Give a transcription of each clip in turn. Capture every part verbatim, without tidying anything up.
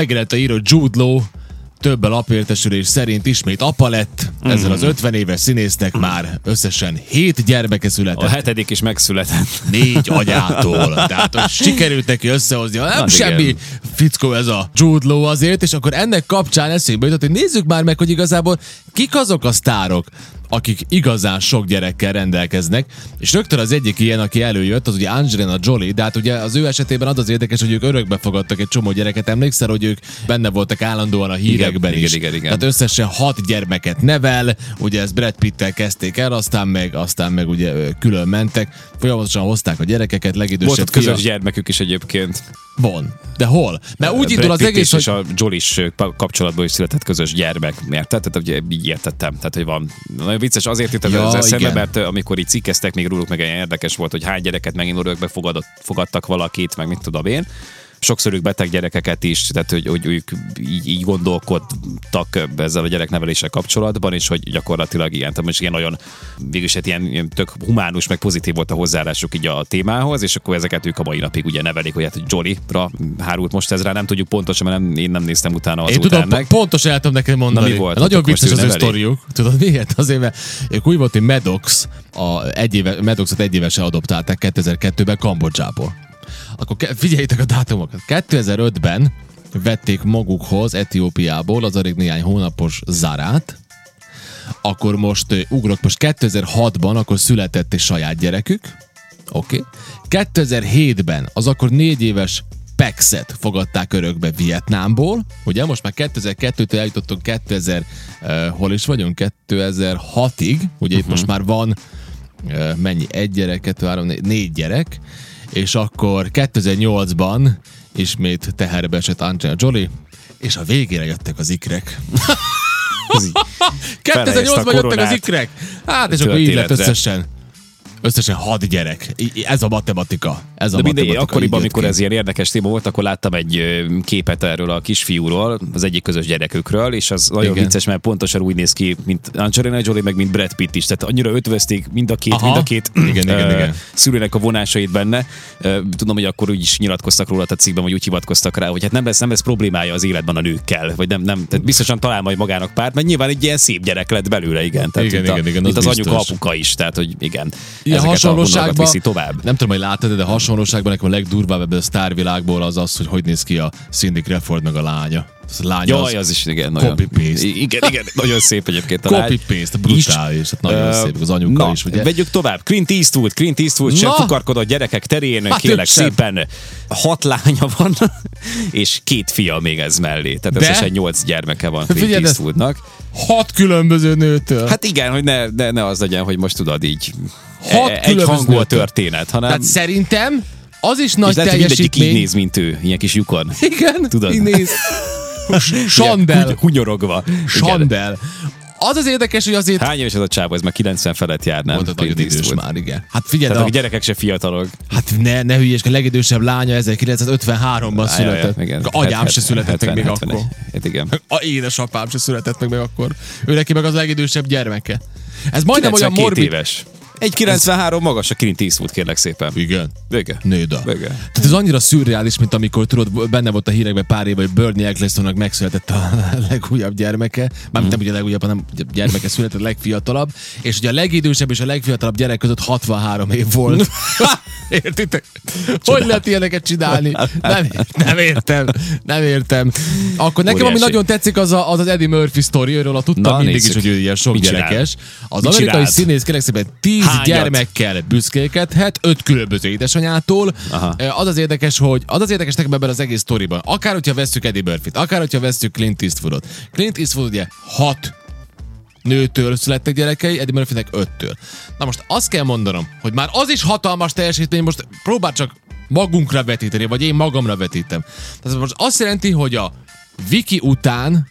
megjelent a író Jude Law, több lapértesülés szerint ismét apa lett, mm. ezzel az ötven éves színésznek mm. már összesen hét gyermeke született. A hetedik is megszületett. Négy agyától. Tehát sikerült neki összehozni, nem Na, semmi igen. fickó ez a Jude Law azért, és akkor ennek kapcsán eszébe jutott, hogy nézzük már meg, hogy igazából kik azok a sztárok, akik igazán sok gyerekkel rendelkeznek, és rögtön az egyik ilyen, aki előjött, az ugye Angelina Jolie, de hát ugye az ő esetében az az érdekes, hogy ők örökbe fogadtak egy csomó gyereket. Emlékszel, hogy ők benne voltak állandóan a hírekben igen, is. Igen, igen, igen. Tehát összesen hat gyermeket nevel, ugye ezt Brad Pittel kezdték el, aztán meg, aztán meg ugye külön mentek, folyamatosan hozták a gyerekeket, legidősebb volt fia. Közös gyermekük is egyébként. Van. De hol? Mert úgy indul az egész, hogy... a Jolie is kapcsolatban is született közös gyermek. Miért? Tehát ugye így értettem. Tehát, hogy van. Nagyon vicces azért itt ja, ezzel szemben, mert amikor így cikkeztek, még róluk meg érdekes volt, hogy hány gyereket megint örökbe fogadott, fogadtak valakit, meg mit tudom én. Sokszor ők beteg gyerekeket is, tehát hogy, hogy ők így, így gondolkodtak ezzel a gyerekneveléssel kapcsolatban, és hogy gyakorlatilag ilyen, tehát most ilyen nagyon, végülis hát ilyen, ilyen tök humánus, meg pozitív volt a hozzáállásuk így a témához, és akkor ezeket ők a mai napig ugye nevelik, hogy hát Jolie-ra hárult most ez rá, nem tudjuk pontosan, mert nem, én nem néztem utána az utánnak. Én tudom, pontos el tudom neked mondani. Na, volt, nagyon vicces az ő sztoriuk. Tudod miért? Azért, mert ők úgy volt, hogy Maddox, a egy éve, Maddoxot egy évesen adoptálták kétezer-kettőben Kambodzsából. Akkor figyeljétek a dátumokat. kétezer-ötben vették magukhoz Etiópiából az alig néhány hónapos Zarát, akkor most ugrok, most kétezer-hatban akkor született egy saját gyerekük, oké. Okay. kétezer-hétben az akkor négy éves Paxet fogadták örökbe Vietnámból, ugye most már kétezer-kettőtől eljutottunk kétezer, uh, hol is vagyunk? kétezer-hatig, ugye uh-huh. itt most már van uh, mennyi? Egy gyerek, kettő, három, négy, négy gyerek, és akkor kétezer-nyolcban ismét teherbe esett Angelina Jolie, és a végére jöttek az ikrek. kétezer-nyolcban jöttek az ikrek! Hát, és akkor így lett összesen. Összesen hat gyerek. Ez a matematika. Ez a de matematika. Mindegy, akkoriban, amikor ez ilyen érdekes téma volt, akkor láttam egy képet erről a kisfiúról, az egyik közös gyerekükről, és az nagyon igen. vicces, mert pontosan úgy néz ki, mint Angelina Jolie, meg mint Brad Pitt is. Tehát annyira ötvözték mind a két, Aha. mind a két igen, igen, igen, igen. szülőnek a vonásait benne. Tudom, hogy akkor úgy is nyilatkoztak róla a cikkben, vagy úgy hivatkoztak rá, hogy hát nem lesz, nem lesz problémája az életben a nőkkel, vagy nem, nem. Tehát biztosan talál majd magának párt, mert nyilván egy ilyen szép gyerek lett belőle, igen. Tehát igen, itt, igen, a, igen, az itt az anyuka, apuka is, tehát hogy igen. Ilyen hasonlóságban, nem tudom, hogy látod, de hasonlóságban nekem a legdurvább ebben a sztárvilágból az az, hogy hogy néz ki a Cindy Crawford meg a lánya. Az a lánya Jaj, az, az is igen, nagyon, copy-paste. Igen, igen, nagyon szép egyébként a lány. Copy-paste, brutális, hát nagyon uh, szép, az anyuka na, is. Ugye? Vegyük tovább, Clint Eastwood, Clint Eastwood sem fukarkodott gyerekek terén, hát kérlek szépen hat lánya van, és két fia még ez mellé, tehát de? Összesen nyolc gyermeke van Clint Figyelj, Eastwoodnak. Hat különböző nőtől. Hát igen, hogy ne, ne, ne az legyen, hogy most tudod így Hat egy hangú a történet, hanem... Tehát szerintem az is nagy lehet, teljesítmény. És így néz, mint ő, ilyen kis lyukon. Igen, tudod? Így néz. Sandel. Hunyorogva. Sandel. Az az érdekes, hogy azért... Hány éves az a csávó? Ez már kilencven felett jár, nem? Mondtad, nagyon idős már, igen. Hát figyelj, tehát a... a gyerekek se fiatalok. Hát ne, ne hülyes, a legidősebb lánya ezerkilencszázötvenháromban született. Jaj, jaj, agyám het, se született hetven, meg még hetven, akkor. Hát igen. A édesapám se született meg meg akkor. Ő neki meg az legidősebb gyermeke. Ez majdnem olyan morbid... Egy kilencvenhárom magas a Clint Eastwood, kérlek szépen. Igen. Vége. Néda. Vége. Tehát ez annyira szürreális, mint amikor tudod, benne volt a hírekben pár éve, hogy Bernie Ecclestone-nak megszületett a legújabb gyermeke. Mármint nem ugye a legújabb, hanem gyermeke született, a legfiatalabb. És ugye a legidősebb és a legfiatalabb gyerek között hatvanhárom év volt. Értitek? Hogy lehet ilyeneket csinálni? Nem, nem értem. Nem értem. Akkor nekem, Óriási. Ami nagyon tetszik, az a, az, az Eddie Murphy sztori, őről tudtam mindig nézzük. Is, hogy ő ilyen sok Mit gyerekes. Az Mit amerikai színész, kérlek szépen, tíz Hányat? Gyermekkel büszkélkedhet, öt különböző édesanyától. Aha. Az az érdekes, hogy az az érdekes nekem ebben az egész sztoriban. Akár, hogyha vesszük Eddie Murphyt, akár, hogyha vesszük Clint Eastwoodot. Clint Eastwood ugye hat nőtől születtek gyerekei, Eddie Murphynek öttől. Na most azt kell mondanom, hogy már az is hatalmas teljesítmény, most próbál csak magunkra vetíteni, vagy én magamra vetítem. Tehát most azt jelenti, hogy a Viki után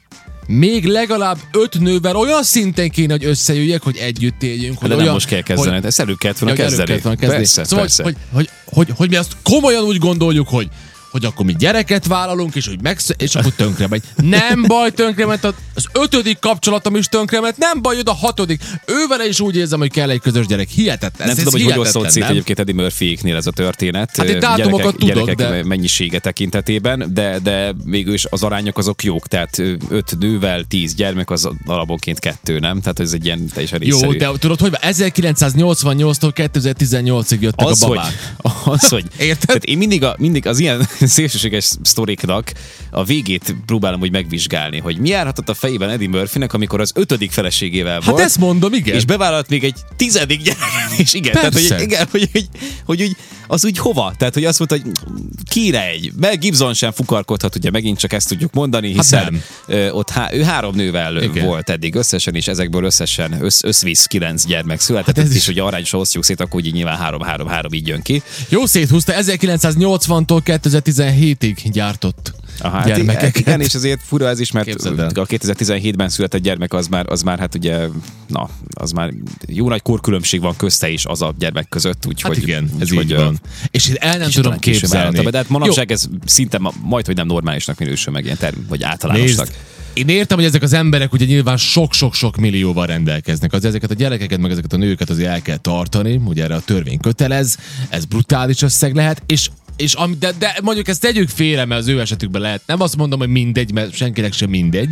még legalább öt nővel olyan szinten kéne, hogy összejöjjek, hogy együtt éljünk. Hogy de olyan, nem most kell kezdened, ezt előbb kellett volna kezdeni. Persze, szóval, persze. Hogy, hogy, hogy, hogy mi azt komolyan úgy gondoljuk, hogy hogy akkor mi gyereket vállalunk, és hogy megsz... és akkor tönkre megy. Nem baj, tönkre megy, az ötödik kapcsolatom is tönkre megy, nem baj, jött a hatodik. Ővele is úgy érzem, hogy kell egy közös gyerek. Hihetetlen. Nem ez tudom, ez hogy hogy osztott szét egyébként Eddie Murphyéknél ez a történet. Hát itt dátumokat tudok, de... mennyisége tekintetében, de, de végül is az arányok azok jók, tehát öt nővel tíz gyermek az alapokként kettő, nem? Tehát ez egy ilyen teljesen részszerű. Jó, de tudod, hogy ezerkilencszáznyolcvannyolctól kétezer-tizennyolcig jöttek az, a babák. Hogy, az, hogy... Érted? Tehát én mindig, a, mindig az ilyen szélsőséges sztoriknak a végét próbálom úgy megvizsgálni, hogy mi járhatott a fejében Eddie Murphynek, amikor az ötödik feleségével hát volt. Hát ezt mondom, igen. És bevállalt még egy tizedik gyereket, és igen. Persze. Tehát, hogy igen, hogy, hogy, hogy úgy, az úgy hova? Tehát, hogy azt mondta, hogy kire egy, mert Gibson sem fukarkodhat, ugye megint csak ezt tudjuk mondani, hiszen hát ott há, ő három nővel igen. volt eddig összesen, és ezekből összesen össz, összvisz kilenc gyermek született. Hát ez is, hogy arányosan osztjuk szét, akkor úgy nyilván három-három-három így jön ki. Jó széthúzta, ezerkilencszáznyolcvantól kétezer-tizenhétig gyártott aha, gyermekeket. Hát igen, és azért fura ez is, mert a kétezer-tizenhétben született gyermek az már, az már hát ugye, na, az már jó nagy korkülönbség van közte is az a gyermek között, úgyhogy... Hát igen, ez így van. És én el nem tudom képzelni. De hát manapság ez szinte majd, hogy nem normálisnak minősül meg ilyen term, vagy általánosnak. Nézd. Én értem, hogy ezek az emberek ugye nyilván sok-sok-sok millióval rendelkeznek. Az ezeket a gyerekeket, meg ezeket a nőket azért el kell tartani, ugye erre a törvény kötelez, ez brutális összeg lehet, és És am, de, de mondjuk ezt tegyük félre, mert az ő esetükben lehet. Nem azt mondom, hogy mindegy, mert senkinek sem mindegy,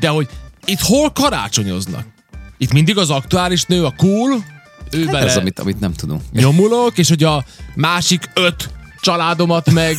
de hogy itt hol karácsonyoznak? Itt mindig az aktuális nő, a cool, ő hát vele... Ez az, amit, amit nem tudom. Nyomulok, és hogy a másik öt családomat, meg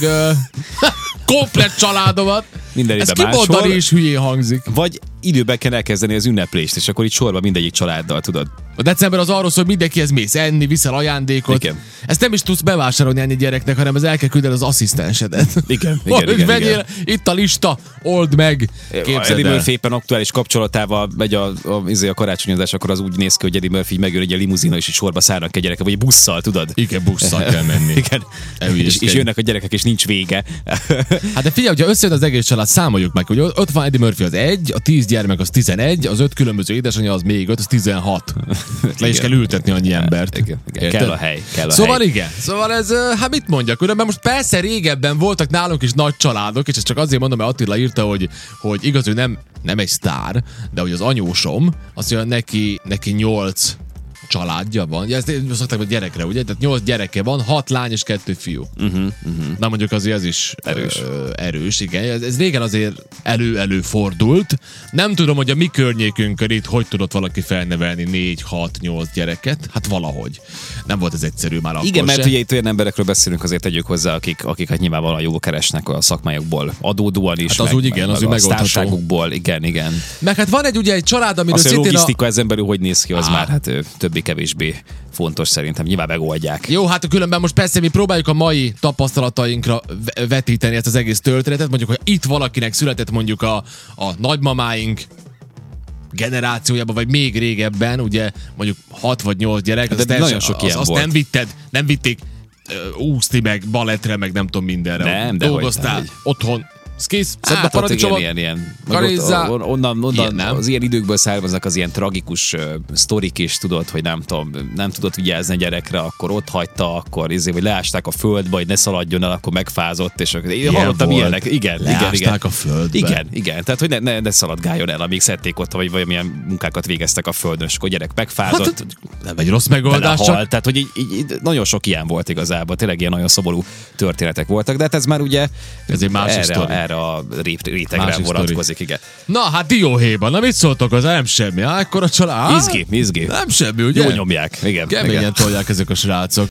komplett családomat. Minden ez kimondani is hülyén hangzik. Vagy időben kell elkezdeni az ünneplést, és akkor itt sorban mindegyik családdal, tudod. A december az arról szól, hogy mindenkihez mész enni, viszel ajándékot. Igen. Ezt nem is tudsz bevásárolni ennyi gyereknek, hanem ez el kell küldeni az asszisztensedet. Igen, igen, igen, vegyél, igen. Itt a lista, old meg, képzeld el. Eddie Murphy éppen aktuális kapcsolatával megy a, a, a karácsonyozás, akkor az úgy néz ki, hogy Eddie Murphy megjön egy limuzina, és itt sorba szállnak a gyerekek, vagy busszal, tudod? Igen, busszal kell menni. Igen. És, és jönnek a gyerekek, és nincs vége. Hát de figyelj, hogyha összejön az egész család, számoljuk meg, hogy ott van Eddie Murphy az egy, a tíz gyermek az tizenegy, az öt különböző édesanyja az még öt, az tizenhat. Le is kell ültetni annyi embert. Igen, igen. Kell a hely. Kell a szóval hely. Igen. Szóval ez, hát mit mondjak, uram, mert most persze régebben voltak nálunk is nagy családok, és ezt csak azért mondom, mert Attila írta, hogy, hogy igaz, ő nem, nem egy sztár, de hogy az anyósom, azt mondja, neki, neki nyolc családja van. Ezt szokták, hogy gyerekre, ugye? Tehát nyolc gyereke van, hat lány és kettő fiú. Uh-huh, uh-huh. Na mondjuk azért ez is erős. Ö, erős, igen. Ez, ez régen azért elő-elő fordult. Nem tudom, hogy a mi környékünkön itt hogy tudott valaki felnevelni négy, hat, nyolc gyereket. Hát valahogy. Nem volt ez egyszerű már akkor. Igen, mert ugye itt olyan emberekről beszélünk, azért tegyük hozzá, akik, akik hát nyilvánvalóan jól keresnek a szakmájukból. Adódóan is. Hát az meg, úgy igen, az ő megoldható. Igen, igen. Meg hát van egy ugye egy család, amiről szintén a... logisztika ezen belül hogy néz ki, az á, már hát többi kevésbé fontos szerintem, nyilván megoldják. Jó, hát különben most persze mi próbáljuk a mai tapasztalatainkra vetíteni ezt az egész történetet, mondjuk, hogy itt valakinek született mondjuk a, a nagymamáink generációjában, vagy még régebben, ugye mondjuk hat vagy nyolc gyerek, de azt, de nagyon sok az, azt nem vitted, nem vitték úszni meg, baletre, meg nem tudom mindenre. Nem, de dolgoztál hogy, otthon. Kész, szedd a paradicsomot, karézzá. Onnan, onnan ilyen, az ilyen időkből származnak az ilyen tragikus uh, sztorik is, tudod, hogy nem, tudom, nem tudott vigyázni a gyerekre, akkor ott hagyta, akkor izé, vagy leásták a földbe, hogy ne szaladjon el, akkor megfázott, és akkor én hallottam ilyenek. Igen, leásták igen, a földbe. Igen, igen, tehát hogy ne, ne, ne szaladgáljon el, amíg szedték ott, vagy valamilyen munkákat végeztek a földön, és akkor a gyerek megfázott. Hát, nem egy rossz megoldás, csak... Tehát, hogy így, így, így, nagyon sok ilyen volt igazából, tényleg ilyen nagyon szomorú történetek voltak, de hát ez már ugye... Ez egy másik sztori. A rét, rétegre vonatkozik, igen. Na, hát dióhéjban, na mit szóltok hozzá? Nem semmi, akkor a család... Izgi, izgi. Nem semmi, ugye? Jó nyomják, igen. Keményen igen. Tolják ezek a srácok.